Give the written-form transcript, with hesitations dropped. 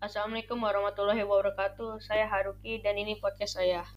Assalamualaikum warahmatullahi wabarakatuh. Saya Haruki dan ini podcast saya.